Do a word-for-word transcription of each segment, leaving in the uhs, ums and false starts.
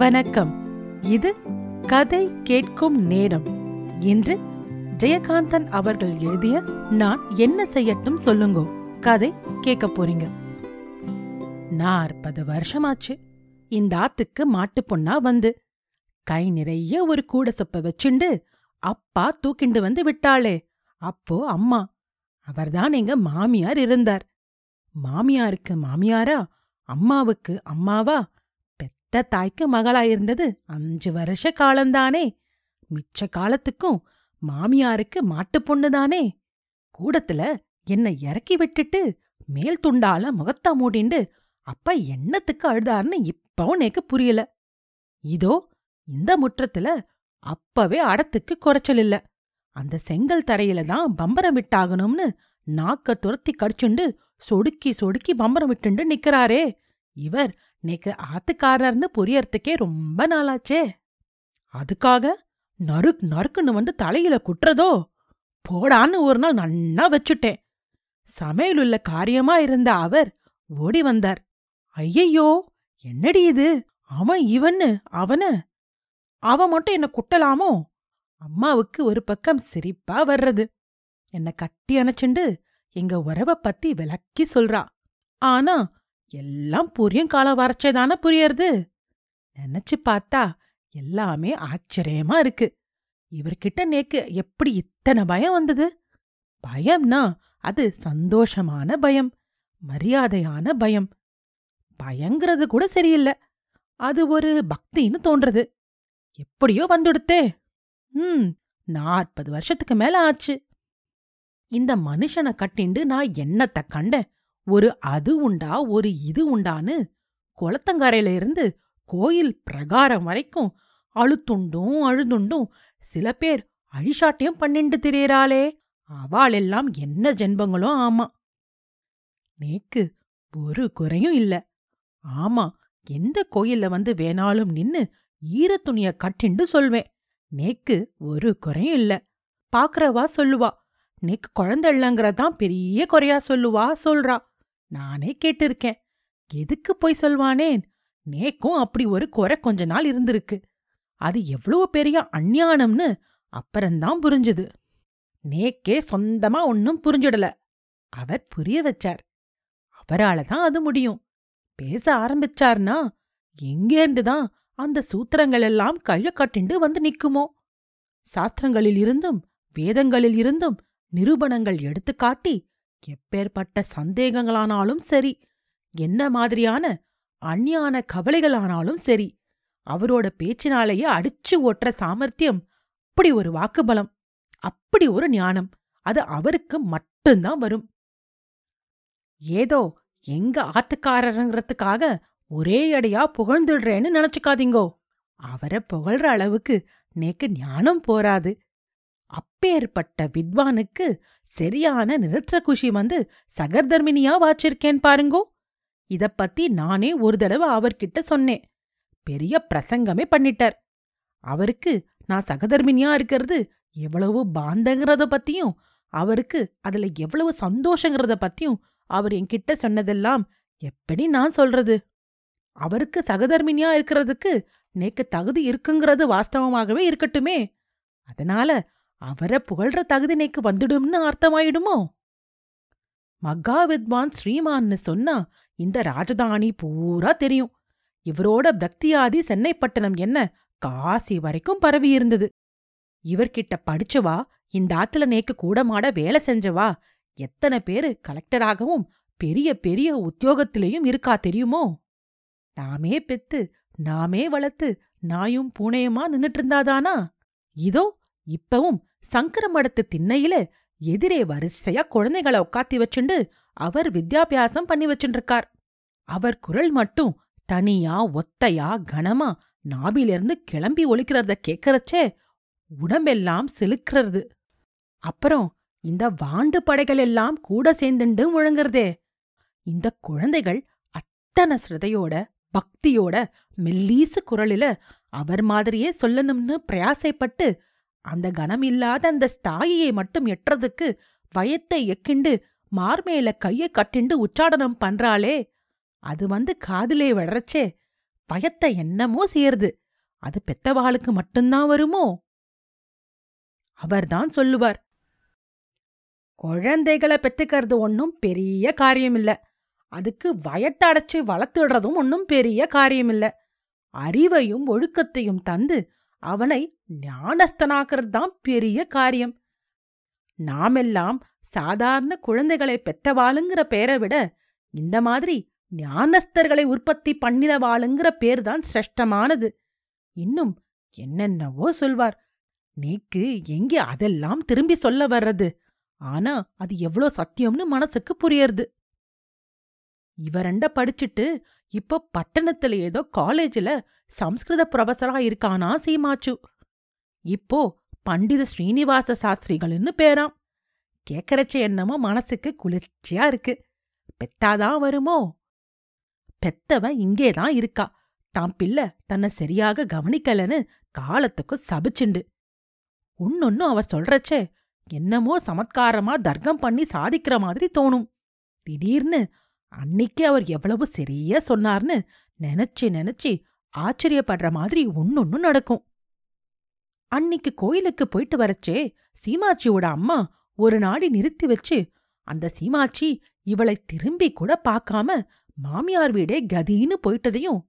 வணக்கம். இது கதை கேட்கும் நேரம். இன்று ஜெயகாந்தன் அவர்கள் எழுதிய நான் என்ன செய்யட்டும் சொல்லுங்க கதை கேட்க போறீங்க. நாற்பது வருஷமாச்சு இந்த ஆத்துக்கு மாட்டு பொண்ணா வந்து கை நிறைய ஒரு கூட சொப்ப வச்சுண்டு அப்பா தூக்கிண்டு வந்து விட்டாளே. அப்போ அம்மா, அவர்தான் எங்க மாமியார் இருந்தார். மாமியாருக்கு மாமியாரா, அம்மாவுக்கு அம்மாவா, பெத்த தாய்க்கு மகளாயிருந்தது அஞ்சு வருஷ காலந்தானே. மிச்ச காலத்துக்கும் மாமியாருக்கு மாட்டு பொண்ணுதானே. கூடத்துல என்னை இறக்கி விட்டுட்டு மேல் துண்டால முகத்தா மூடிண்டு அப்பா என்னத்துக்கு அழுதார்னு இப்பவும் எனக்கு புரியல. இதோ இந்த முற்றத்துல அப்பவே அடத்துக்கு குறைச்சல் இல்ல. அந்த செங்கல் தரையில தான் பம்பரம் விட்டாகணும்னு நாக்க துரத்தி கடிச்சுண்டு சொடுக்கி சொடுக்கி பம்பரம் விட்டுண்டு நிக்கிறாரே இவர். நேக்கு ஆத்துக்காரர்னு புரியறதுக்கே ரொம்ப நாளாச்சே. அதுக்காக நறுக் நறுக்குன்னு வந்து தலையில குட்டுறதோ போடான்னு ஒரு நாள் நன்னா வச்சுட்டேன். சமையலுள்ள காரியமா இருந்த அவர் ஓடி வந்தார். ஐயையோ, என்னடி இது, அவன் இவன்னு அவன அவன் மட்டும் என்ன குட்டலாமோ. அம்மாவுக்கு ஒரு பக்கம் சிரிப்பா வர்றது. என்னை கட்டி அணைச்சுண்டு எங்க உறவை பத்தி விளக்கி சொல்றா. ஆனா எல்லாம் புரியும் காலம் வரைச்சேதான புரியறது. நினைச்சு பார்த்தா எல்லாமே ஆச்சரியமா இருக்கு. இவர்கிட்ட நேக்கு எப்படி இத்தனை பயம் வந்தது? பயம்னா அது சந்தோஷமான பயம், மரியாதையான பயம். பயங்கிறது கூட சரியில்லை, அது ஒரு பக்தின்னு தோன்றது. எப்படியோ வந்துடுத்தே. ம் நாற்பது வருஷத்துக்கு மேல ஆச்சு. இந்த மனுஷனை கட்டிண்டு நான் என்னத்த கண்டேன். ஒரு அது உண்டா ஒரு இது உண்டான்னு குளத்தங்கரையில இருந்து கோயில் பிரகாரம் வரைக்கும் அழுத்துண்டும் அழுதுண்டும் சில பேர் அழிசாட்டியம் பண்ணிண்டு திரியறாளே. அவளெல்லாம் என்ன ஜென்பங்களும். ஆமா, நேக்கு ஒரு குறையும் இல்ல. ஆமா, எந்த கோயில்ல வந்து வேணாலும் நின்னு ஈர துணிய கட்டிண்டு சொல்வேன். நேக்கு ஒரு குறையும் இல்ல. பாக்குறவா சொல்லுவா, நேக்கு குழந்தை இல்லங்கிறதான் பெரிய குறையா சொல்லுவா சொல்றா. நானே கேட்டிருக்கேன், எதுக்கு போய் சொல்வானேன். நேக்கும் அப்படி ஒரு குறை கொஞ்ச நாள் இருந்திருக்கு. அது எவ்வளவு பெரிய அஞ்ஞானம்னு அப்புறம்தான் புரிஞ்சுது. நேக்கே சொந்தமா ஒன்னும் புரிஞ்சுடல, அவர் புரிய வச்சார். அவராலதான் அது முடியும். பேச ஆரம்பிச்சார்னா எங்கேருந்துதான் அந்த சூத்திரங்கள் எல்லாம் கையை கட்டிண்டு வந்து நிக்குமோ. சாஸ்திரங்களில் இருந்தும் வேதங்களில் இருந்தும் நிரூபணங்கள் எடுத்து காட்டி எப்பேற்பட்ட சந்தேகங்களானாலும் சரி, என்ன மாதிரியான அஞ்ஞான கவலைகளானாலும் சரி, அவரோட பேச்சினாலேயே அடிச்சு ஓட்டுற சாமர்த்தியம். அப்படி ஒரு வாக்குபலம், அப்படி ஒரு ஞானம், அது அவருக்கு மட்டும்தான் வரும். ஏதோ எங்க ஆத்துக்காரங்கிறதுக்காக ஒரே அடையா புகழ்ந்துடுறேன்னு நினைச்சுக்காதீங்கோ. அவரை புகழ்ற அளவுக்கு நேக்கு ஞானம் போராது. அப்பேற்பட்ட வித்வானுக்கு சரியான நிரத்திர குஷி வந்து சகதர்மினியா வாச்சிருக்கேன் பாருங்கோ. இத பத்தி நானே ஒரு தடவை அவர்கிட்ட சொன்னேன். பெரிய பிரசங்கமே பண்ணிட்டார். அவருக்கு நான் சகதர்மினியா இருக்கிறது எவ்வளவு பாந்தங்கிறத பத்தியும் அவருக்கு அதுல எவ்வளவு சந்தோஷங்கிறத பத்தியும் அவர் என்கிட்ட சொன்னதெல்லாம் எப்படி நான் சொல்றது. அவருக்கு சகதர்மினியா இருக்கிறதுக்கு நேக்கு தகுதி இருக்குங்கிறது வாஸ்தவமாகவே இருக்கட்டுமே. அதனால அவரை புகழ்ற தகுதி நேக்கு வந்துடும்னு அர்த்தமாயிடுமோ. மகாவித்வான் ஸ்ரீமான்னு சொன்னா இந்த ராஜதானி பூரா தெரியும். இவரோட பக்தியாதி சென்னப்பட்டினம் என்ன காசி வரைக்கும் பரவி இருந்தது. இவர்கிட்ட படிச்சவா, இந்த ஆத்துல நேக்கு கூடமாட வேலை செஞ்சவா எத்தனை பேரு கலெக்டராகவும் பெரிய பெரிய உத்தியோகத்திலேயும் இருக்கா தெரியுமோ. நாமே பெத்து நாமே வளர்த்து நாயும் பூனையுமா நின்னுட்டு இருந்தாதானா. இதோ இப்பவும் சங்கரமடத்து திண்ணையில எதிரே வரிசையா குழந்தைகளை உக்காத்தி வச்சுண்டு அவர் வித்யாபியாசம் பண்ணி வச்சுருக்கார். அவர் குரல் மட்டும் தனியா ஒத்தையா கனமா நாபிலிருந்து கிளம்பி ஒலிக்கிறத கேட்கறச்சே உடம்பெல்லாம் செலுக்கிறது. அப்புறம் இந்த வாண்டு படைகள் எல்லாம் கூட சேர்ந்துண்டு முழங்குறதே. இந்த குழந்தைகள் அத்தனை ஸ்ரதையோட பக்தியோட மெல்லீசு குரலில அவர் மாதிரியே சொல்லணும்னு பிரயாசைப்பட்டு அந்த கனம் இல்லாத அந்த ஸ்தாயியை மட்டும் எட்டுறதுக்கு வயத்தை எக்கிண்டு மார்மேல கையை கட்டிண்டு உச்சாடனம் பண்றாளே. அது வந்து காதிலே வளரச்சே பயத்த என்னமோ சேருது. அது பெத்தவாளுக்கு மட்டும்தான் வருமோ? அவர்தான் சொல்லுவார், குழந்தைகளை பெத்துக்கிறது ஒன்றும் பெரிய காரியமில்ல, அதுக்கு வயத்தை அடைச்சு வளர்த்துடுறதும் ஒன்றும் பெரிய காரியமில்ல, அறிவையும் ஒழுக்கத்தையும் தந்து அவனை ஞானஸ்தனாக்கிறது தான் பெரிய காரியம். நாமெல்லாம் சாதாரண குழந்தைகளை பெத்தவாளுங்கிற பேரை விட இந்த மாதிரி ஞானஸ்தர்களை உற்பத்தி பண்ணினவாளுங்கிற பேர் தான் சிரஷ்டமானது. இன்னும் என்னென்னவோ சொல்வார். நீக்கு எங்கே அதெல்லாம் திரும்பி சொல்ல வர்றது? ஆனா அது எவ்வளோ சத்தியம்னு மனசுக்கு புரியறது. இவரண்ட படிச்சுட்டு இப்ப பட்டணத்துல ஏதோ காலேஜில் சம்ஸ்கிருத ப்ரொஃபஸரா இருக்கானா சீமாச்சு. இப்போ பண்டித ஸ்ரீனிவாச சாஸ்திரிகள்னு பேராம். கேட்கறச்ச என்னமோ மனசுக்கு குளிர்ச்சியா இருக்கு. பெத்தாதான் வருமோ? பெத்தவன் இங்கேதான் இருக்கா, தான் பிள்ளை தன்னை சரியாக கவனிக்கலன்னு காலத்துக்கு சபிச்சுண்டு. ஒன்னொன்னு அவ சொல்றச்சே என்னமோ சமத்காரமா தர்க்கம் பண்ணி சாதிக்கிற மாதிரி தோணும். திடீர்னு அன்னைக்கு அவர் எவ்வளவு சரியா சொன்னார்னு நினைச்சு நினைச்சு ஆச்சரியப்படுற மாதிரி ஒன்னொன்னும் நடக்கும். அன்னைக்கு கோயிலுக்கு போயிட்டு வரச்சே சீமாட்சியோட அம்மா ஒரு நாடி நிறுத்தி வச்சு, அந்த சீமாட்சி இவளை திரும்பி கூட பார்க்காம மாமியார் வீடே கதின்னு போயிட்டதையும்,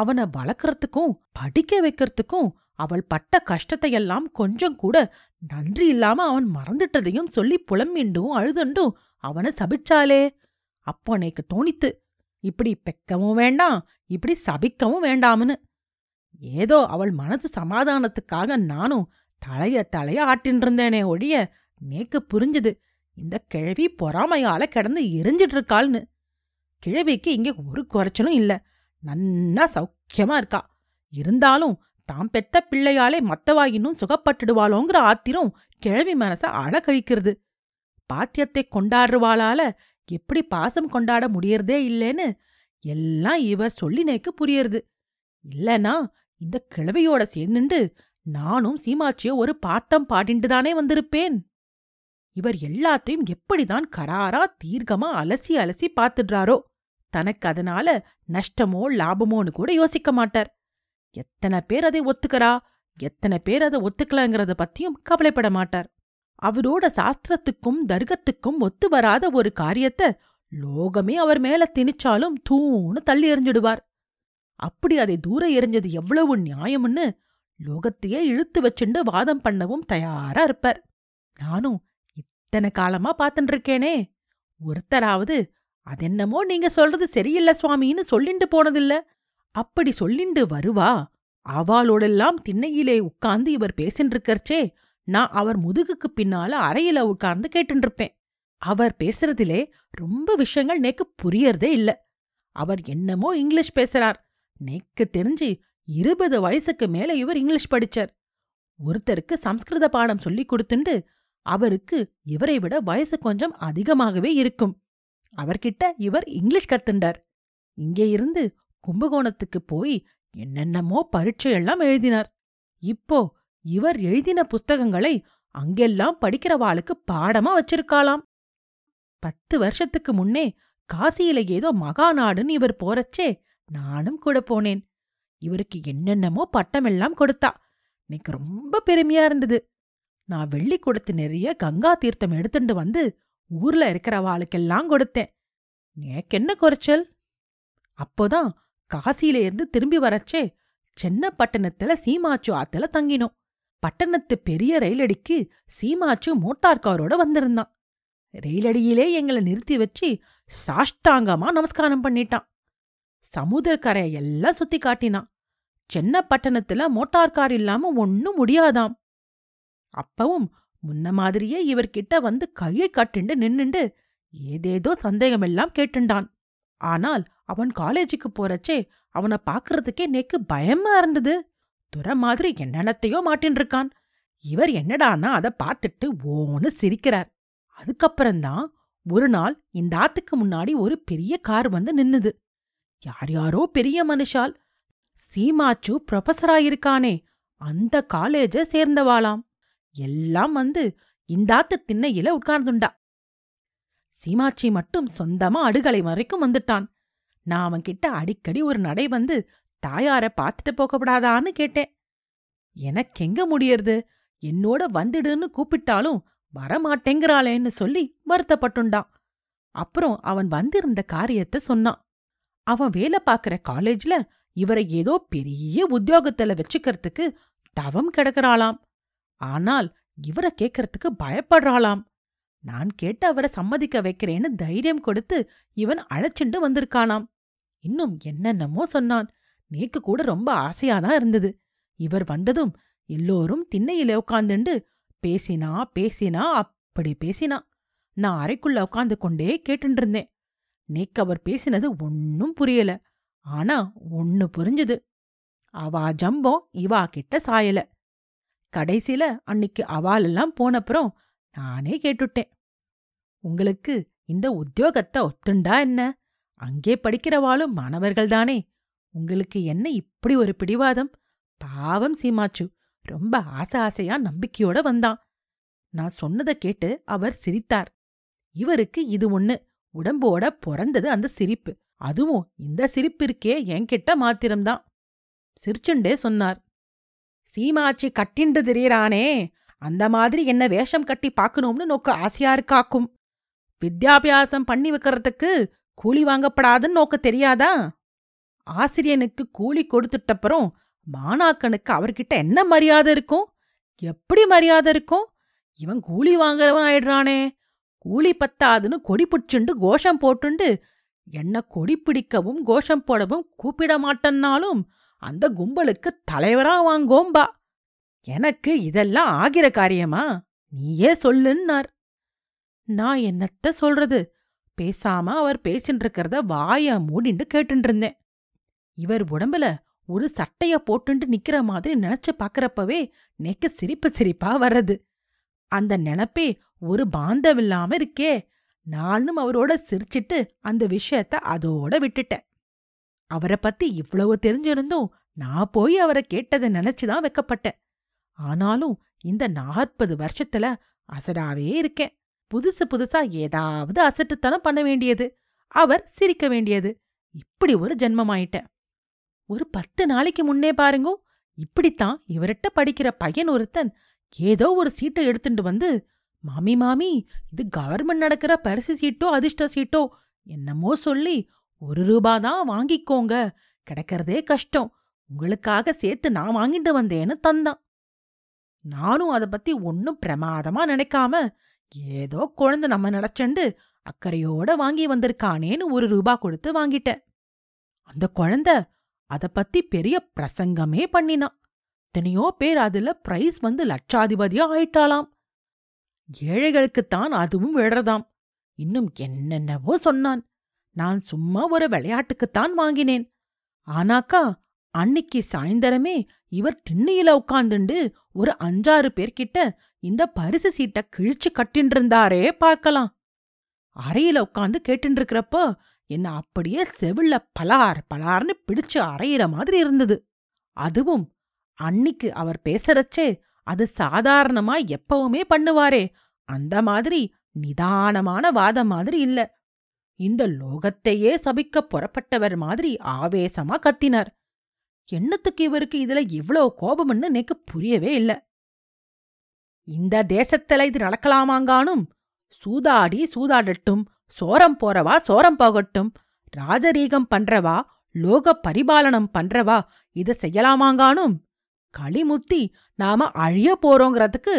அவனை வளர்க்கறதுக்கும் படிக்க வைக்கிறதுக்கும் அவள் பட்ட கஷ்டத்தையெல்லாம் கொஞ்சம் கூட நன்றி இல்லாம அவன் மறந்துட்டதையும் சொல்லி புலம்பிண்டும் அழுதுண்டும் அவனை சபிச்சாலே. அப்போ எனக்கு தோணித்து, இப்படி பெக்கவும் வேண்டாம் இப்படி சபிக்கவும் வேண்டாம்னு. ஏதோ அவள் மனசு சமாதானத்துக்காக நானும் தலைய தலைய ஆட்டின்றிருந்தேனே ஒழிய நேக்கு புரிஞ்சுது இந்த கிழவி பொறாமையால கிடந்து எரிஞ்சிட்டு இருக்காள்னு. கிழவிக்கு இங்கே ஒரு குறைச்சலும் இல்லை, நன்னா சௌக்கியமா இருக்கா. இருந்தாலும் தாம் பெத்த பிள்ளையாலே மத்தவா இன்னும் சுகப்பட்டுடுவாளோங்கிற ஆத்திரம் கிழவி மனச அழகழிக்கிறது. பாத்தியத்தை கொண்டாடுவாளால எப்படி பாசம் கொண்டாட முடியறதே இல்லைன்னு எல்லாம் இவர் சொல்லினேக்கு புரியறது. இல்லனா இந்த கிழவியோட சேர்ந்துண்டு நானும் சீமாட்சிய ஒரு பாட்டம் பாடிண்டுதானே வந்திருப்பேன். இவர் எல்லாத்தையும் எப்படிதான் கராரா தீர்க்கமா அலசி அலசி பார்த்துடுறாரோ. தனக்கு அதனால நஷ்டமோ லாபமோன்னு கூட யோசிக்க மாட்டார். எத்தனை பேர் அதை ஒத்துக்கிறா எத்தனை பேர் அதை ஒத்துக்கலங்கிறத பத்தியும் கவலைப்பட மாட்டார். அவரோட சாஸ்திரத்துக்கும் தர்க்கத்துக்கும் ஒத்து வராத ஒரு காரியத்தை லோகமே அவர் மேல திணிச்சாலும் தூணு தள்ளி எறிஞ்சிடுவார். அப்படி அதை தூர எறிஞ்சது எவ்வளவு நியாயம்னு லோகத்தையே இழுத்து வச்சுண்டு வாதம் பண்ணவும் தயாரா இருப்பார். நானும் இத்தனை காலமா பார்த்துட்டு இருக்கேனே, ஒருத்தராவது அதென்னமோ நீங்க சொல்றது சரியில்லை சுவாமின்னு சொல்லிண்டு போனதில்ல. அப்படி சொல்லிண்டு வருவா. அவளோடெல்லாம் திண்ணையிலே உட்கார்ந்து இவர் பேசின்றிருக்கறச்சே நான் அவர் முதுகுக்கு பின்னால அறையில உட்கார்ந்து கேட்டுருப்பேன். அவர் பேசுறதிலே ரொம்ப விஷயங்கள் நேக்கு புரியறதே இல்ல. அவர் என்னமோ இங்கிலீஷ் பேசுறார். நேக்கு தெரிஞ்சு இருபது வயசுக்கு மேல இவர் இங்கிலீஷ் படிச்சார். ஒருத்தருக்கு சம்ஸ்கிருத பாடம் சொல்லி கொடுத்துண்டு அவருக்கு இவரை விட வயசு கொஞ்சம் அதிகமாகவே இருக்கும். அவர்கிட்ட இவர் இங்கிலீஷ் கத்துண்டார். இங்கே இருந்து கும்பகோணத்துக்கு போய் என்னென்னமோ பரீட்சையெல்லாம் எழுதினார். இப்போ இவர் எழுதின புஸ்தகங்களை அங்கெல்லாம் படிக்கிறவாளுக்கு பாடமா வச்சிருக்காளாம். பத்து வருஷத்துக்கு முன்னே காசியில ஏதோ மகாநாடுன்னு இவர் போறச்சே நானும் கூட போனேன். இவருக்கு என்னென்னமோ பட்டமெல்லாம் கொடுத்தா. எனக்கு ரொம்ப பெருமையா இருந்தது. நான் வெள்ளி கொடுத்து நிறைய கங்கா தீர்த்தம் எடுத்துட்டு வந்து ஊர்ல இருக்கிறவாளுக்கெல்லாம் கொடுத்தேன். நேக்கென்ன குறைச்சல்? அப்போதான் காசியில இருந்து திரும்பி வரச்சே சென்னப்பட்டினத்துல சீமாச்சு ஆத்துல தங்கினோம். பட்டணத்து பெரிய ரயிலடிக்கு சீமாச்சு மோட்டார் காரோட வந்திருந்தான். ரயிலடியிலே எங்களை நிறுத்தி வச்சு சாஷ்டாங்கமா நமஸ்காரம் பண்ணிட்டான். சமுதிரக்கரை எல்லாம் சுத்தி காட்டினான். சென்னப்பட்டினத்துல மோட்டார் கார் இல்லாம ஒன்னும் முடியாதாம். அப்பவும் முன்ன மாதிரியே இவர்கிட்ட வந்து கையை காட்டிண்டு நின்னுண்டு ஏதேதோ சந்தேகமெல்லாம் கேட்டுண்டான். ஆனால் அவன் காலேஜுக்கு போறச்சே அவனை பாக்குறதுக்கே நேக்கு பயமா இருந்தது. துற மாதிரி என்னென்னத்தையோ மாட்டின்றிருக்கான். இவர் என்னடானா அதை பார்த்துட்டு ஓன்னு சிரிக்கிறார். அதுக்கப்புறம்தான் ஒரு நாள் இந்த ஆத்துக்கு முன்னாடி ஒரு பெரிய கார் வந்து நின்னுது. யார் யாரோ பெரிய மனுஷால். சீமாச்சு ப்ரொஃபஸராயிருக்கானே அந்த காலேஜ சேர்ந்தவாளாம். எல்லாம் வந்து இந்தாத்து திண்ணையில உட்கார்ந்துண்டா. சீமாச்சி மட்டும் சொந்தமா அடுகளை வரைக்கும் வந்துட்டான். நான் அவன்கிட்ட அடிக்கடி ஒரு நடை வந்து தாயார பார்த்துட்டு போகப்படாதான்னு கேட்டேன். எனக்கெங்க முடியறது, என்னோட வந்துடுன்னு கூப்பிட்டாலும் வரமாட்டேங்கிறாளேன்னு சொல்லி வருத்தப்பட்டுண்டான். அப்புறம் அவன் வந்திருந்த காரியத்தை சொன்னான். அவன் வேலை பார்க்கிற காலேஜ்ல இவரை ஏதோ பெரிய உத்தியோகத்துல வச்சுக்கிறதுக்கு தவம் கிடக்கிறாளாம். ஆனால் இவரை கேட்கறதுக்கு பயப்படுறாளாம். நான் கேட்டு அவரை சம்மதிக்க வைக்கிறேன்னு தைரியம் கொடுத்து இவன் அழைச்சிண்டு வந்திருக்கானாம். இன்னும் என்னென்னமோ சொன்னான். நேக்கு கூட ரொம்ப ஆசையாதான் இருந்தது. இவர் வந்ததும் எல்லோரும் திண்ணையில உட்காந்துண்டு பேசினா பேசினா அப்படி பேசினா. நான் அறைக்குள்ள உட்காந்து கொண்டே கேட்டுருந்தேன். நேக்கு அவர் பேசினது ஒன்னும் புரியல. ஆனா ஒன்னு புரிஞ்சுது, அவா ஜம்போ இவா கிட்ட சாயல. கடைசியில அன்னைக்கு அவாலெல்லாம் போனப்புறம் நானே கேட்டுட்டேன், உங்களுக்கு இந்த உத்தியோகத்தை ஒத்துண்டா என்ன? அங்கே படிக்கிறவாளும் மாணவர்கள்தானே, உங்களுக்கு என்ன இப்படி ஒரு பிடிவாதம்? பாவம் சீமாச்சு ரொம்ப ஆசை ஆசையா நம்பிக்கையோட வந்தான். நான் சொன்னதை கேட்டு அவர் சிரித்தார். இவருக்கு இது ஒண்ணு, உடம்போட பிறந்தது அந்த சிரிப்பு. அதுவும் இந்த சிரிப்பிற்கே என்கிட்ட மாத்திரம்தான். சிரிச்சுண்டே சொன்னார், சீமாச்சி கட்டிண்டு திரியறானே, அந்த மாதிரி என்ன வேஷம் கட்டி பாக்கணும்னு நோக்க ஆசையா இருக்காக்கும். வித்யாபியாசம் பண்ணி வைக்கிறதுக்கு கூலி வாங்கப்படாதுன்னு நோக்க தெரியாதா? ஆசிரியனுக்கு கூலி கொடுத்துட்டப்புறம் மாணாக்கனுக்கு அவர்கிட்ட என்ன மரியாதை இருக்கும்? எப்படி மரியாதை இருக்கும்? இவன் கூலி வாங்குறவன் ஆயிடுறானே. கூலி பத்தாதுன்னு கொடி பிடிச்சுண்டு கோஷம் போட்டுண்டு, என்ன கொடி பிடிக்கவும் கோஷம் போடவும் கூப்பிட மாட்டேன்னாலும் அந்த கும்பலுக்கு தலைவரா வாங்கோம்பா. எனக்கு இதெல்லாம் ஆகிற காரியமா? நீயே சொல்லுன்னார். நான் என்னத்த சொல்றது, பேசாம அவர் பேசின்னு இருக்கிறத வாய மூடிண்டு கேட்டுருந்தேன். இவர் உடம்புல ஒரு சட்டைய போட்டுண்டு நிக்கிற மாதிரி நினைச்சு பாக்கிறப்பவே நெக்கு சிரிப்பு சிரிப்பா வர்றது. அந்த நினைப்பே ஒரு பாந்தமில்லாம இருக்கே. நானும் அவரோட சிரிச்சிட்டு அந்த விஷயத்த அதோட விட்டுட்டேன். அவரை பத்தி இவ்வளவு தெரிஞ்சிருந்தும் நான் போய் அவரை கேட்டதை நினைச்சுதான் வைக்கப்பட்டேன். ஆனாலும் இந்த நாற்பது வருஷத்துல அசடாவே இருக்கேன். புதுசு புதுசா ஏதாவது அசட்டுத்தனம் பண்ண வேண்டியது, அவர் சிரிக்க வேண்டியது, இப்படி ஒரு ஜென்மமாயிட்டேன். ஒரு பத்து நாளைக்கு முன்னே பாருங்கோ, இப்படித்தான் இவர்கிட்ட படிக்கிற பையன் ஒருத்தன் ஏதோ ஒரு சீட்டை எடுத்துட்டு வந்து, மாமி மாமி இது கவர்மெண்ட் நடக்கிற பரிசு சீட்டோ அதிர்ஷ்ட சீட்டோ என்னமோ சொல்லி ஒரு ரூபாதான் வாங்கிக்கோங்க, கிடைக்கிறதே கஷ்டம், உங்களுக்காக சேர்த்து நான் வாங்கிட்டு வந்தேன்னு தந்தான். நானும் அதை பத்தி ஒன்னும் பிரமாதமா நினைக்காம ஏதோ குழந்தை நம்ம நினைச்சண்டு அக்கறையோட வாங்கி வந்திருக்கானேன்னு ஒரு ரூபா கொடுத்து வாங்கிட்டேன். அந்த குழந்தை அதை பத்தி பெரிய பிரசங்கமே பண்ணினான். எத்தனையோ பேர் அதுல பிரைஸ் வந்து லட்சாதிபதியா ஆயிட்டாளாம். ஏழைகளுக்குத்தான் அதுவும் விழறதாம். இன்னும் என்னென்னவோ சொன்னான். நான் சும்மா ஒரு விளையாட்டுக்குத்தான் வாங்கினேன். ஆனாக்கா அன்னைக்கு சாயந்தரமே இவர் திண்ணையில உட்காந்துண்டு ஒரு அஞ்சாறு பேர்கிட்ட இந்த பரிசு சீட்டை கிழிச்சு கட்டின்றிருந்தாரே பார்க்கலாம். அறையில உட்காந்து கேட்டுருக்கிறப்ப என்ன அப்படியே செவில்ல பலார் பலார்னு பிடிச்சு அறையிற மாதிரி இருந்தது. அதுவும் அன்னிக்கு அவர் பேசுறச்சே அது சாதாரணமா எப்பவுமே பண்ணுவாரே அந்த மாதிரி நிதானமான வாதம் மாதிரி இல்ல. இந்த லோகத்தையே சபிக்க புறப்பட்டவர் மாதிரி ஆவேசமா கத்தினார். எண்ணத்துக்கு இவருக்கு இதுல இவ்வளோ கோபம்னு எனக்கு புரியவே இல்லை. இந்த தேசத்துல இது நடக்கலாமாங்கானும், சூதாடி சூதாடட்டும், சோரம் போறவா சோரம் போகட்டும், ராஜரீகம் பண்றவா லோக பரிபாலனம் பண்றவா இதை செய்யலாமாங்கானும், களிமுத்தி நாம அழிய போறோங்கிறதுக்கு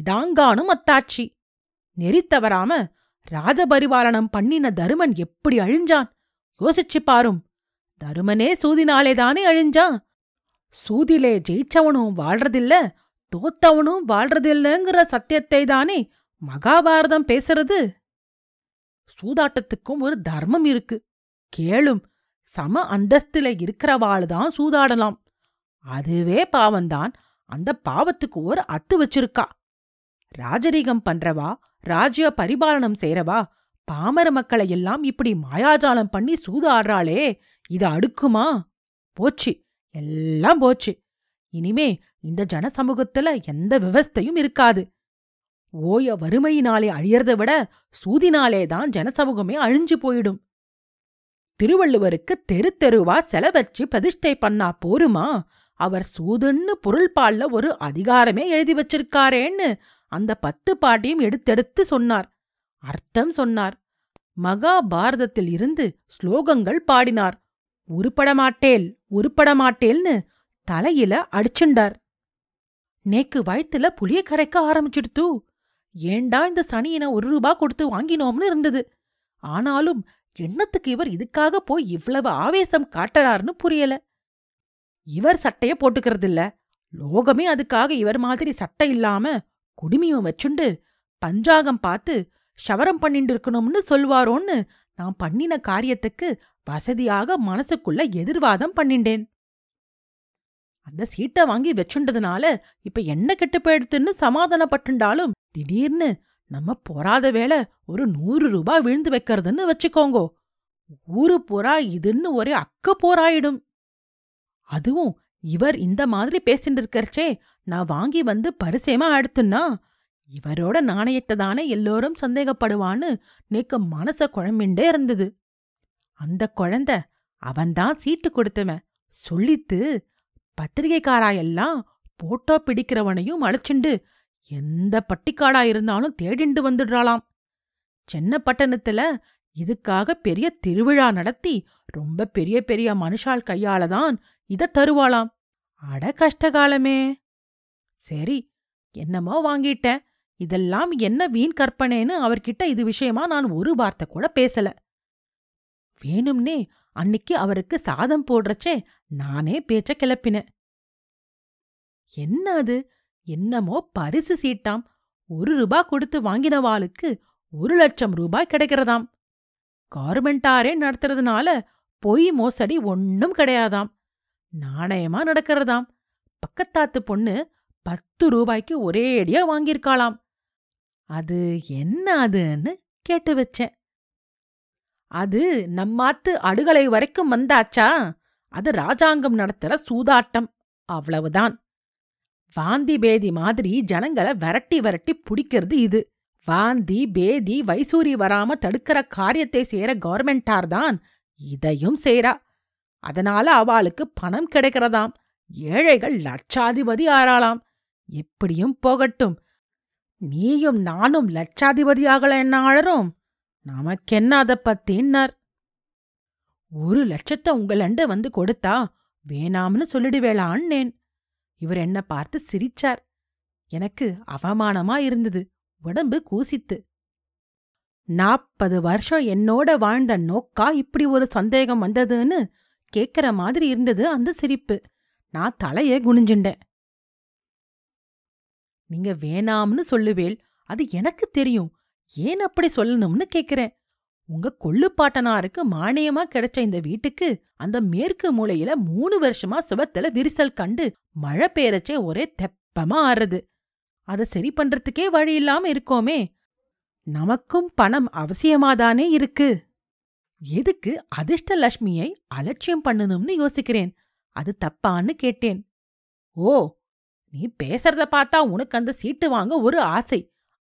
இதாங்கானும் அத்தாட்சி. நெறித்தவராம ராஜபரிபாலனம் பண்ணின தருமன் எப்படி அழிஞ்சான் யோசிச்சு பாரும். தருமனே சூதினாலேதானே அழிஞ்சான். சூதிலே ஜெயிச்சவனும் வாழ்றதில்ல தோத்தவனும் வாழ்றதில்லைங்கிற சத்தியத்தை தானே மகாபாரதம் பேசுறது. சூதாட்டத்துக்கும் ஒரு தர்மம் இருக்கு, கேளும். சம அந்தஸ்தில இருக்கிறவாளுதான் சூதாடலாம். அதுவே பாவந்தான், அந்த பாவத்துக்கு ஒரு அத்து வச்சிருக்கா. ராஜரீகம் பண்றவா ராஜ்ய பரிபாலனம் செய்றவா பாமர மக்களை எல்லாம் இப்படி மாயாஜாலம் பண்ணி சூதாடுறாளே, இது அடுக்குமா? போச்சு, எல்லாம் போச்சு. இனிமே இந்த ஜனசமூகத்துல எந்த விவஸ்தையும் இருக்காது. ஓய வறுமையினாலே அழியறதை விட சூதினாலேதான் ஜனசமூகமே அழிஞ்சு போயிடும். திருவள்ளுவருக்கு தெரு தெருவா செலவச்சு பிரதிஷ்டை பண்ணா போருமா, அவர் சூதுன்னு பொருள்பால்ல ஒரு அதிகாரமே எழுதி வச்சிருக்காரேன்னு அந்த பத்து பாட்டையும் எடுத்தெடுத்து சொன்னார், அர்த்தம் சொன்னார். மகாபாரதத்தில் இருந்து ஸ்லோகங்கள் பாடினார். உருப்படமாட்டேல் உருப்படமாட்டேல்னு தலையில அடிச்சுண்டார். நேக்கு வயத்துல புளிய கரைக்க ஆரம்பிச்சுடுத்து. ஏண்டா இந்த சனியின ஒரு ரூபா கொடுத்து வாங்கினோம்னு இருந்தது. ஆனாலும் எண்ணத்துக்கு இவர் இதுக்காக போய் இவ்வளவு ஆவேசம் காட்டுறாருன்னு புரியல. இவர் சட்டைய போட்டுக்கிறதில்ல, லோகமே அதுக்காக இவர் மாதிரி சட்டை இல்லாம குடுமியும் வச்சுண்டு பஞ்சாகம் பார்த்து ஷவரம் பண்ணிட்டு இருக்கணும்னு சொல்வாரோன்னு நான் பண்ணின காரியத்துக்கு வசதியாக மனசுக்குள்ள எதிர்வாதம் பண்ணிண்டேன். அந்த சீட்டை வாங்கி வச்சுண்டதுனால இப்ப என்ன கெட்டு போயிடுத்துன்னு சமாதானப்பட்டுண்டாலும், திடீர்னு நம்ம போராத வேளை ஒரு நூறு ரூபாய் விழுந்து வைக்கிறதுன்னு வச்சுக்கோங்கோ, ஊரு போரா இதுன்னு ஒரே அக்க போராயிடும். அதுவும் இவர் இந்த மாதிரி பேசிட்டு இருக்கிறச்சே, நான் வாங்கி வந்து பரிசேமா அடுத்துன்னா இவரோட நாணயத்தை தானே எல்லோரும் சந்தேகப்படுவான்னு நேக்கு மனச குழம்பிண்டே இருந்தது. அந்த குழந்தை அவன்தான் சீட்டு கொடுத்தவன் சொல்லித்து, பத்திரிகைக்காராயெல்லாம் போட்டோ பிடிக்கிறவனையும் அழைச்சிண்டு எந்த பட்டிக்காடா இருந்தாலும் தேடிண்டு வந்துடுறாளாம். சென்னப்பட்டினத்துல இதுக்காக பெரிய திருவிழா நடத்தி ரொம்ப பெரிய பெரிய மனுஷால் கையாலதான் இதை தருவாளாம். அட கஷ்டகாலமே. சரி, என்னமோ வாங்கிட்டேன். இதெல்லாம் என்ன வீண் கற்பனைன்னு அவர்கிட்ட இது விஷயமா நான் ஒரு வார்த்தை கூட பேசல. வேணும்னே அன்னைக்கு அவருக்கு சாதம் போடுறச்சே நானே பேச்ச கிளப்பினேன். என்ன அது என்னமோ பரிசு சீட்டாம், ஒரு ரூபா கொடுத்து வாங்கினவாளுக்கு ஒரு லட்சம் ரூபாய் கிடைக்கிறதாம். கவர்மெண்டாரே நடத்துறதுனால பொய் மோசடி ஒன்னும் கிடையாதாம், நாணயமா நடக்கிறதாம். பக்கத்தாத்து பொண்ணு பத்து ரூபாய்க்கு ஒரேடியா வாங்கியிருக்காளாம். அது என்ன அதுன்னு கேட்டு வச்சேன். அது நம்மாத்து அடுகலை வரைக்கும் வந்தாச்சா, அது ராஜாங்கம் நடத்துற சூதாட்டம், அவ்வளவுதான். வாந்தி பேதி மாதிரி ஜனங்களை விரட்டி விரட்டி பிடிக்கிறது இது. வாந்தி பேதி வைசூரி வராம தடுக்கிற காரியத்தை செய்யற கவர்மெண்டார்தான் இதையும் செய்றா. அதனால அவளுக்கு பணம் கிடைக்கிறதாம், ஏழைகள் லட்சாதிபதி ஆறாளாம். எப்படியும் போகட்டும், நீயும் நானும் லட்சாதிபதி ஆகல என்ன ஆழறோம், நமக்கென்ன அதை பத்தின்னார். ஒரு லட்சத்தை உங்களண்ட வந்து கொடுத்தா வேணாம்னு சொல்லிடுவேளான்னேன். இவர் என்ன பார்த்து சிரிச்சார். எனக்கு அவமானமா இருந்தது, உடம்பு கூசித்து. நாற்பது வருஷம் என்னோட வாழ்ந்த நோக்கா இப்படி ஒரு சந்தேகம் வந்ததுன்னு கேட்கிற மாதிரி இருந்தது அந்த சிரிப்பு. நான் தலையே குனிஞ்சுண்டேன். நீங்க வேணாம்னு சொல்லுவேள், அது எனக்கு தெரியும், ஏன் அப்படி சொல்லணும்னு கேட்கிறேன். உங்க கொள்ளுப்பாட்டனாருக்கு மானியமா கிடைச்ச இந்த வீட்டுக்கு அந்த மேற்கு மூலையில மூணு வருஷமா சுபத்துல விரிசல் கண்டு மழை பெய்யறச்சே ஒரே தெப்பமா ஆறுது. அதை சரி பண்றதுக்கே வழி இல்லாம இருக்கோமே, நமக்கும் பணம் அவசியமாதானே இருக்கு. எதுக்கு அதிர்ஷ்டலட்சுமியை அலட்சியம் பண்ணணும்னு யோசிக்கிறேன், அது தப்பான்னு கேட்டேன். ஓ, நீ பேசுறத பார்த்தா உனக்கு அந்த சீட்டு வாங்க ஒரு ஆசை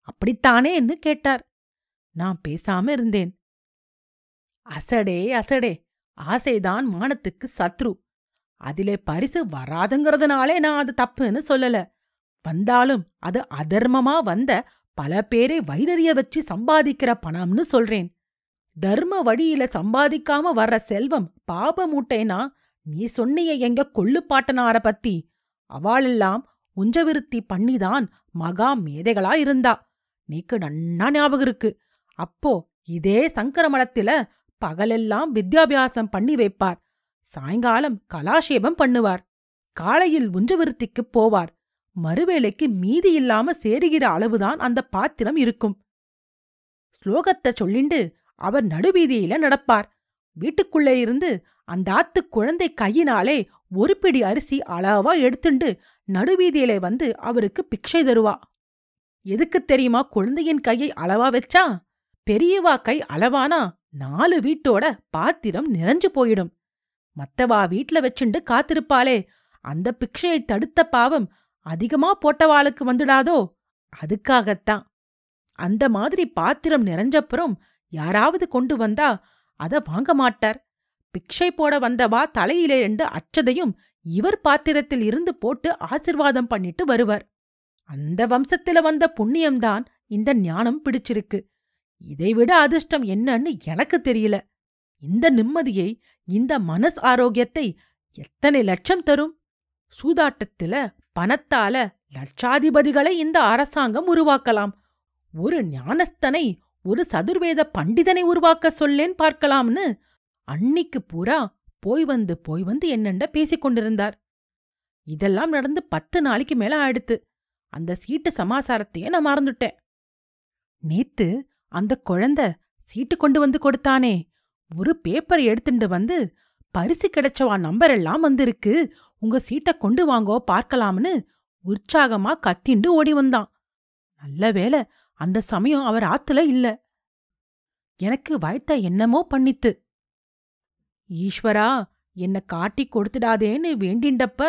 அப்படித்தானேன்னு கேட்டார். நான் பேசாம இருந்தேன். அசடே அசடே, ஆசைதான் மானத்துக்கு சத்ரு. அதிலே பரிசு வராதுங்கிறதுனாலே நான் அது தப்புன்னு சொல்லல. வந்தாலும் அது அதர்மமா வந்த பல பேரை வைரறிய வச்சு சம்பாதிக்கிற பணம்னு சொல்றேன். தர்ம வழியில சம்பாதிக்காம வர்ற செல்வம் பாப மூட்டைனா நீ சொன்னிய எங்க கொள்ளுப்பாட்டனார பத்தி, அவளெல்லாம் உஞ்சவிருத்தி பண்ணிதான் மகா மேதைகளா இருந்தா, நீக்கு நன்னா ஞாபகம் இருக்கு. அப்போ இதே சங்கரமடத்தில பகலெல்லாம் வித்யாபியாசம் பண்ணி வைப்பார், சாயங்காலம் கலாஷேபம் பண்ணுவார், காலையில் உஞ்சவிருத்திக்குப் போவார். மறுவேளைக்கு மீதி இல்லாம சேருகிற அளவுதான் அந்த பாத்திரம் இருக்கும். ஸ்லோகத்தை சொல்லிண்டு அவர் நடுவீதியில நடப்பார். வீட்டுக்குள்ளே இருந்து அந்த ஆத்து குழந்தை கையினாலே ஒரு பிடி அரிசி அளவா எடுத்துண்டு நடுவீதியிலே வந்து அவருக்கு பிக்ஷை தருவா. எதுக்கு தெரியுமா? குழந்தையின் கையை அளவா வச்சா பெரியவா கை அளவானா நாலு வீட்டோட பாத்திரம் நிறைஞ்சு போயிடும். மத்தவா வீட்ல வச்சுண்டு காத்திருப்பாளே, அந்த பிக்ஷையை தடுத்த பாவம் அதிகமா போட்டவாளுக்கு வந்துடாதோ, அதுக்காகத்தான். அந்த மாதிரி பாத்திரம் நிறைஞ்சப்புறம் யாராவது கொண்டு வந்தா அதை வாங்க மாட்டார். பிக்ஷை போட வந்தவா தலையிலே ரெண்டு அச்சதையும் இவர் பாத்திரத்தில் இருந்து போட்டு ஆசிர்வாதம் பண்ணிட்டு வருவர். அந்த வம்சத்தில வந்த புண்ணியம்தான் இந்த ஞானம் பிடிச்சிருக்கு. இதைவிட அதிர்ஷ்டம் என்னன்னு எனக்கு தெரியல. இந்த நிம்மதியை, இந்த மனஸ் ஆரோக்கியத்தை எத்தனை லட்சம் தரும்? சூதாட்டத்தில பணத்தால லட்சாதிபதிகளை இந்த அரசாங்கம் உருவாக்கலாம். ஒரு ஞானஸ்தனை, ஒரு சதுர்வேத பண்டிதனை உருவாக்க சொல்லேன் பார்க்கலாம்னு அன்னிக்கு பூரா போய் வந்து போய் வந்து என்னண்ட பேசிக்கொண்டிருந்தார். இதெல்லாம் நடந்து பத்து நாளைக்கு மேல ஆயிடுத்து. அந்த சீட்டு சமாசாரத்தையே நான் மறந்துட்டேன். நேத்து அந்த குழந்தை சீட்டு கொண்டு வந்து கொடுத்தானே, ஒரு பேப்பர் எடுத்துட்டு வந்து பரிசு கிடைச்சவா நம்பர் எல்லாம் வந்திருக்கு, உங்க சீட்டை கொண்டு வாங்கோ பார்க்கலாம்னு உற்சாகமா கத்திண்டு ஓடி வந்தான். நல்ல வேளை அந்த சமயம் அவர் ஆத்துல இல்ல. எனக்கு வாய்த்த என்னமோ பண்ணித்து. ஈஸ்வரா, என்ன காட்டி கொடுத்துடாதேன்னு வேண்டிண்டப்ப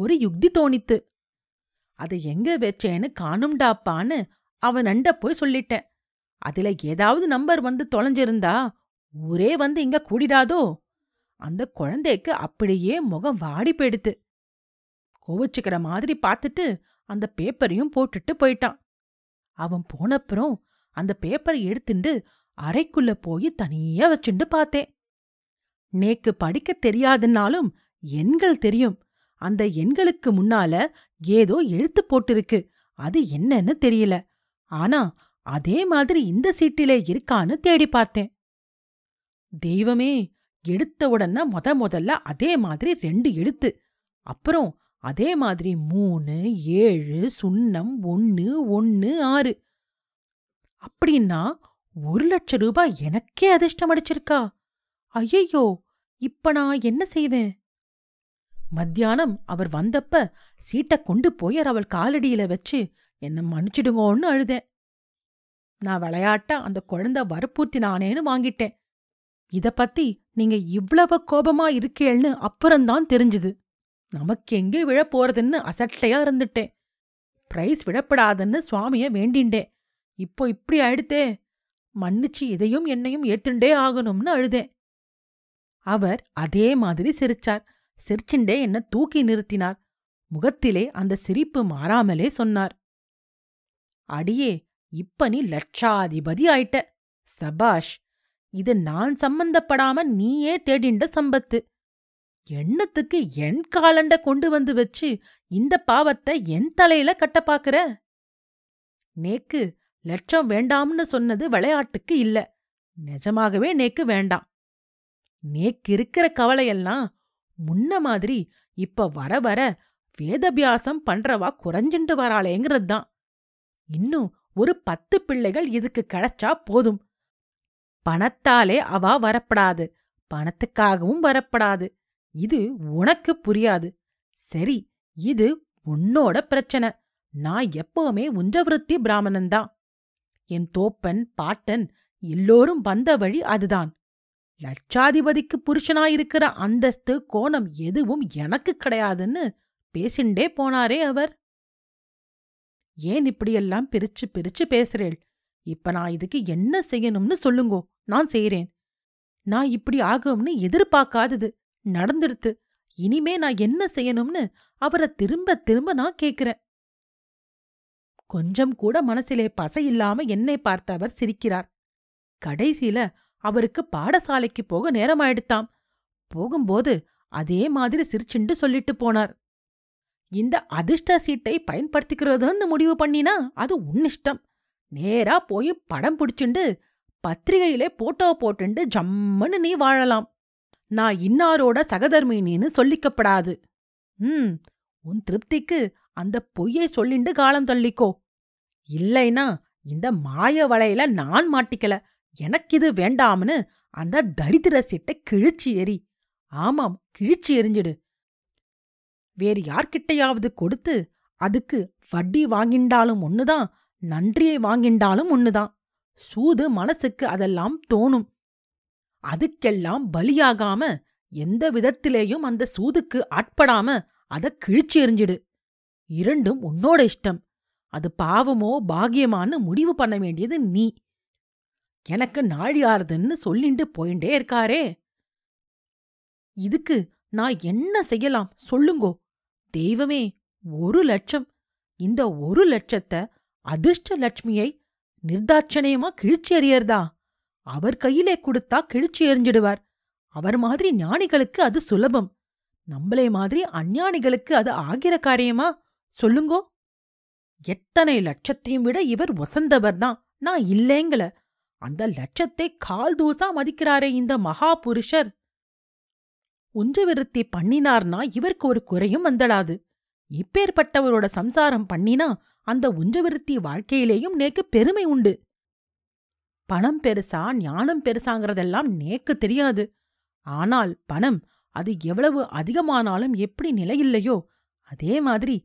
ஒரு யுக்தி தோணித்து. அதை எங்க வச்சேன்னு காணும்டாப்பான்னு அவன் அண்ட போய் சொல்லிட்டேன். அதுல ஏதாவது நம்பர் வந்து தொலைஞ்சிருந்தா ஊரே வந்து இங்க கூடிடாதோ? அந்த குழந்தைக்கு அப்படியே முகம் வாடி போயிடுத்து. கோவச்சுக்கிற மாதிரி பார்த்துட்டு அந்த பேப்பரையும் போட்டுட்டு போயிட்டான். அவன் போனப்புறம் அந்த பேப்பரை எடுத்துண்டு அறைக்குள்ள போய் தனியா வச்சுண்டு பார்த்தேன். நேக்கு படிக்க தெரியாதுன்னாலும் எண்கள் தெரியும். அந்த எண்களுக்கு முன்னால ஏதோ எழுத்து போட்டிருக்கு, அது என்னன்னு தெரியல. ஆனா அதே மாதிரி இந்த சீட்டிலே இருக்கான்னு தேடி பார்த்தேன். தெய்வமே, எடுத்த உடனே முத முதல்ல அதே மாதிரி ரெண்டு எழுத்து, அப்புறம் அதே மாதிரி மூணு ஏழு சுண்ணம் ஒன்னு ஒன்னு ஆறு. அப்படின்னா ஒரு லட்சம் ரூபாய் எனக்கே அதிர்ஷ்டம் அடிச்சிருக்கா! ஐயையோ, இப்ப நான் என்ன செய்வேன்? மத்தியானம் அவர் வந்தப்ப சீட்டை கொண்டு போய் அவள் காலடியில வச்சு என்னை மன்னிச்சிடுங்கோன்னு அழுதேன். நான் விளையாட்டா அந்த குழந்தை வற்புறுத்தினானேன்னு வாங்கிட்டேன். இத பத்தி நீங்க இவ்வளவு கோபமா இருக்கேள்னு அப்புறம்தான் தெரிஞ்சுது. நமக்கு எங்கே விழ போறதுன்னு அசட்டையா இருந்துட்டேன். பிரைஸ் விழப்படாதுன்னு சுவாமிய வேண்டிண்டேன். இப்போ இப்படி ஆயிடுத்தே, மன்னிச்சு இதையும் என்னையும் ஏத்துண்டே ஆகணும்னு அழுதேன். அவர் அதே மாதிரி சிரிச்சார். சிரிச்சுண்டே என்ன தூக்கி நிறுத்தினார். முகத்திலே அந்த சிரிப்பு மாறாமலே சொன்னார், அடியே, இப்ப நீ லட்சாதிபதி ஆயிட்ட, சபாஷ். இது நான் சம்பந்தப்படாம நீயே தேடிண்ட சம்பத்து. எண்ணத்துக்கு என் காலண்ட கொண்டு வந்து வச்சு இந்த பாவத்தை என் தலையில கட்ட பாக்குற. நேக்கு லட்சம் வேண்டாம்னு சொன்னது விளையாட்டுக்கு இல்ல, நிஜமாகவே நேக்கு வேண்டாம். நேக்கு இருக்கிற கவலையெல்லாம் முன்ன மாதிரி இப்ப வர வர வேதபியாசம் பண்றவா குறைஞ்சுண்டு வராளேங்கிறதுதான். இன்னும் ஒரு பத்து பிள்ளைகள் இதுக்கு கிடைச்சா போதும். பணத்தாலே அவா வரப்படாது, பணத்துக்காகவும் வரப்படாது. இது உனக்கு புரியாது. சரி, இது உன்னோட பிரச்சனை. நான் எப்பவுமே உஞ்சவிருத்தி பிராமணன்தான். என் தோப்பன் பாட்டன் எல்லோரும் வந்த வழி அதுதான். லட்சாதிபதிக்கு புருஷனாயிருக்கிற அந்தஸ்து கோணம் எதுவும் எனக்கு கிடையாதுன்னு பேசிண்டே போனாரே அவர். ஏன் இப்படியெல்லாம் பிரிச்சு பிரிச்சு பேசுறேள்? இப்ப நான் இதுக்கு என்ன செய்யணும்னு சொல்லுங்கோ, நான் செய்யறேன். நான் இப்படி ஆகும்னு எதிர்பார்க்காதது நடந்துடுத்து. இனிமே நான் என்ன செய்யணும்னு அவரை திரும்ப திரும்ப நான் கேக்குறேன். கொஞ்சம் கூட மனசிலே பசை இல்லாம என்னை பார்த்து அவர் சிரிக்கிறார். கடைசியில அவருக்கு பாடசாலைக்கு போக நேரமாயிடுத்தாம். போகும்போது அதே மாதிரி சிரிச்சுண்டு சொல்லிட்டு போனார். இந்த அதிர்ஷ்ட சீட்டை பயன்படுத்திக்கிறதுன்னு முடிவு பண்ணினா அது உன்னிஷ்டம். நேரா போய் படம் பிடிச்சுண்டு பத்திரிகையிலே போட்டோ போட்டுண்டு ஜம்முன்னு நீ வாழலாம். நான் இன்னாரோட சகதர்மினின்னு சொல்லிக்கப்படாது. ம், உன் திருப்திக்கு அந்த பொய்யை சொல்லிண்டு காலம் தள்ளிக்கோ. இல்லைனா இந்த மாய வலையில நான் மாட்டிக்கல, எனக்கிது வேண்டாம்னு அந்த தரித்திர சீட்டை கிழிச்சு எறி. ஆமாம், கிழிச்சு எரிஞ்சிடு. வேறு யார்கிட்டையாவது கொடுத்து அதுக்கு வட்டி வாங்கிண்டாலும் ஒண்ணுதான், நன்றியை வாங்கிண்டாலும் ஒண்ணுதான். சூது மனசுக்கு அதெல்லாம் தோணும். அதுக்கெல்லாம் பலியாகாம, எந்த விதத்திலேயும் அந்த சூதுக்கு ஆட்படாம அதை கிழிச்சு எறிஞ்சிடு. இரண்டும் உன்னோட இஷ்டம். அது பாவமோ பாகியமானு முடிவு பண்ண வேண்டியது நீ. எனக்கு நாழியாருதுன்னு சொல்லிண்டு போயிண்டே இருக்காரே. இதுக்கு நான் என்ன செய்யலாம் சொல்லுங்கோ? தெய்வமே, ஒரு லட்சம். இந்த ஒரு லட்சத்தை அதிர்ஷ்ட லட்சுமியை நிர்தாட்சணியமா கிழிச்சி எறியறதா? அவர் கையிலே கொடுத்தா கிழிச்சி எறிஞ்சிடுவார். அவர் மாதிரி ஞானிகளுக்கு அது சுலபம். நம்மளே மாதிரி அஞ்ஞானிகளுக்கு அது ஆகிற காரியமா சொல்லுங்கோ? எத்தனை லட்சத்தையும் விட இவர் வசந்தவர்தான், நான் இல்லைங்கள. அந்த லட்சத்தை கால் தூசா மதிக்கிறாரே இந்த மகா புருஷர். உஞ்சவிருத்தி பண்ணினார்னா இவருக்கு ஒரு குறையும் வந்தடாது. இப்பேற்பட்டவரோட சம்சாரம் பண்ணினா அந்த உஞ்சவிருத்தி வாழ்க்கையிலேயும் நேக்கு பெருமை உண்டு. பணம் பெருசா ஞானம் பெருசாங்கிறதெல்லாம் நேக்கு தெரியாது. ஆனால் பணம் அது எவ்வளவு அதிகமானாலும் எப்படி நிலையில்லையோ அதே மாதிரி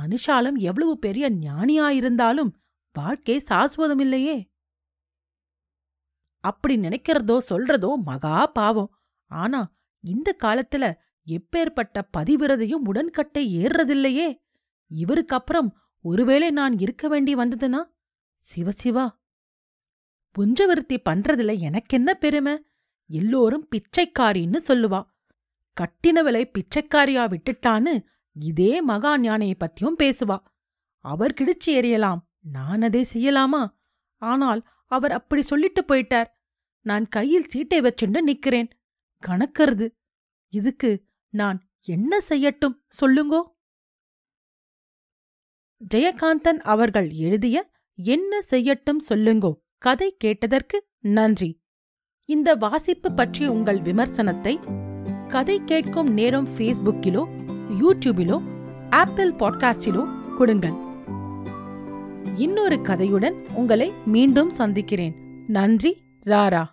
மனுஷாலும் எவ்வளவு பெரிய ஞானியாயிருந்தாலும் வாழ்க்கை சாஸ்வதமில்லையே. அப்படி நினைக்கிறதோ சொல்றதோ மகா பாவம். ஆனா இந்த காலத்துல எப்பேற்பட்ட பதிவிரதையும் உடன்கட்டை ஏறுறதில்லையே. இவருக்கப்புறம் ஒருவேளை நான் இருக்க வேண்டி வந்ததுன்னா சிவசிவா. உஞ்சவிருத்தி பண்றதுல எனக்கென்ன பெருமை? எல்லோரும் பிச்சைக்காரின்னு சொல்லுவா. கட்டினவளை பிச்சைக்காரியா விட்டுட்டான்னு இதே மகா ஞானையை பத்தியும் பேசுவா. அவர் கிடிச்சு எறியலாம், நான் அதே செய்யலாமா? ஆனால் அவர் அப்படி சொல்லிட்டு போயிட்டார். நான் கையில் சீட்டை வச்சுண்டு நிக்கிறேன் கணக்கறது. இதுக்கு நான் என்ன செய்யட்டும் சொல்லுங்கோ? ஜெயகாந்தன் அவர்கள் எழுதிய என்ன செய்யட்டும் சொல்லுங்கோ கதை கேட்டதற்கு நன்றி. இந்த வாசிப்பு பற்றிய உங்கள் விமர்சனத்தை கதை கேட்கும் நேரம் ஃபேஸ்புக்கிலோ, யூடியூபிலோ, ஆப்பிள் பாட்காஸ்டிலோ கொடுங்கள். இன்னொரு கதையுடன் உங்களை மீண்டும் சந்திக்கிறேன். நன்றி. ராரா.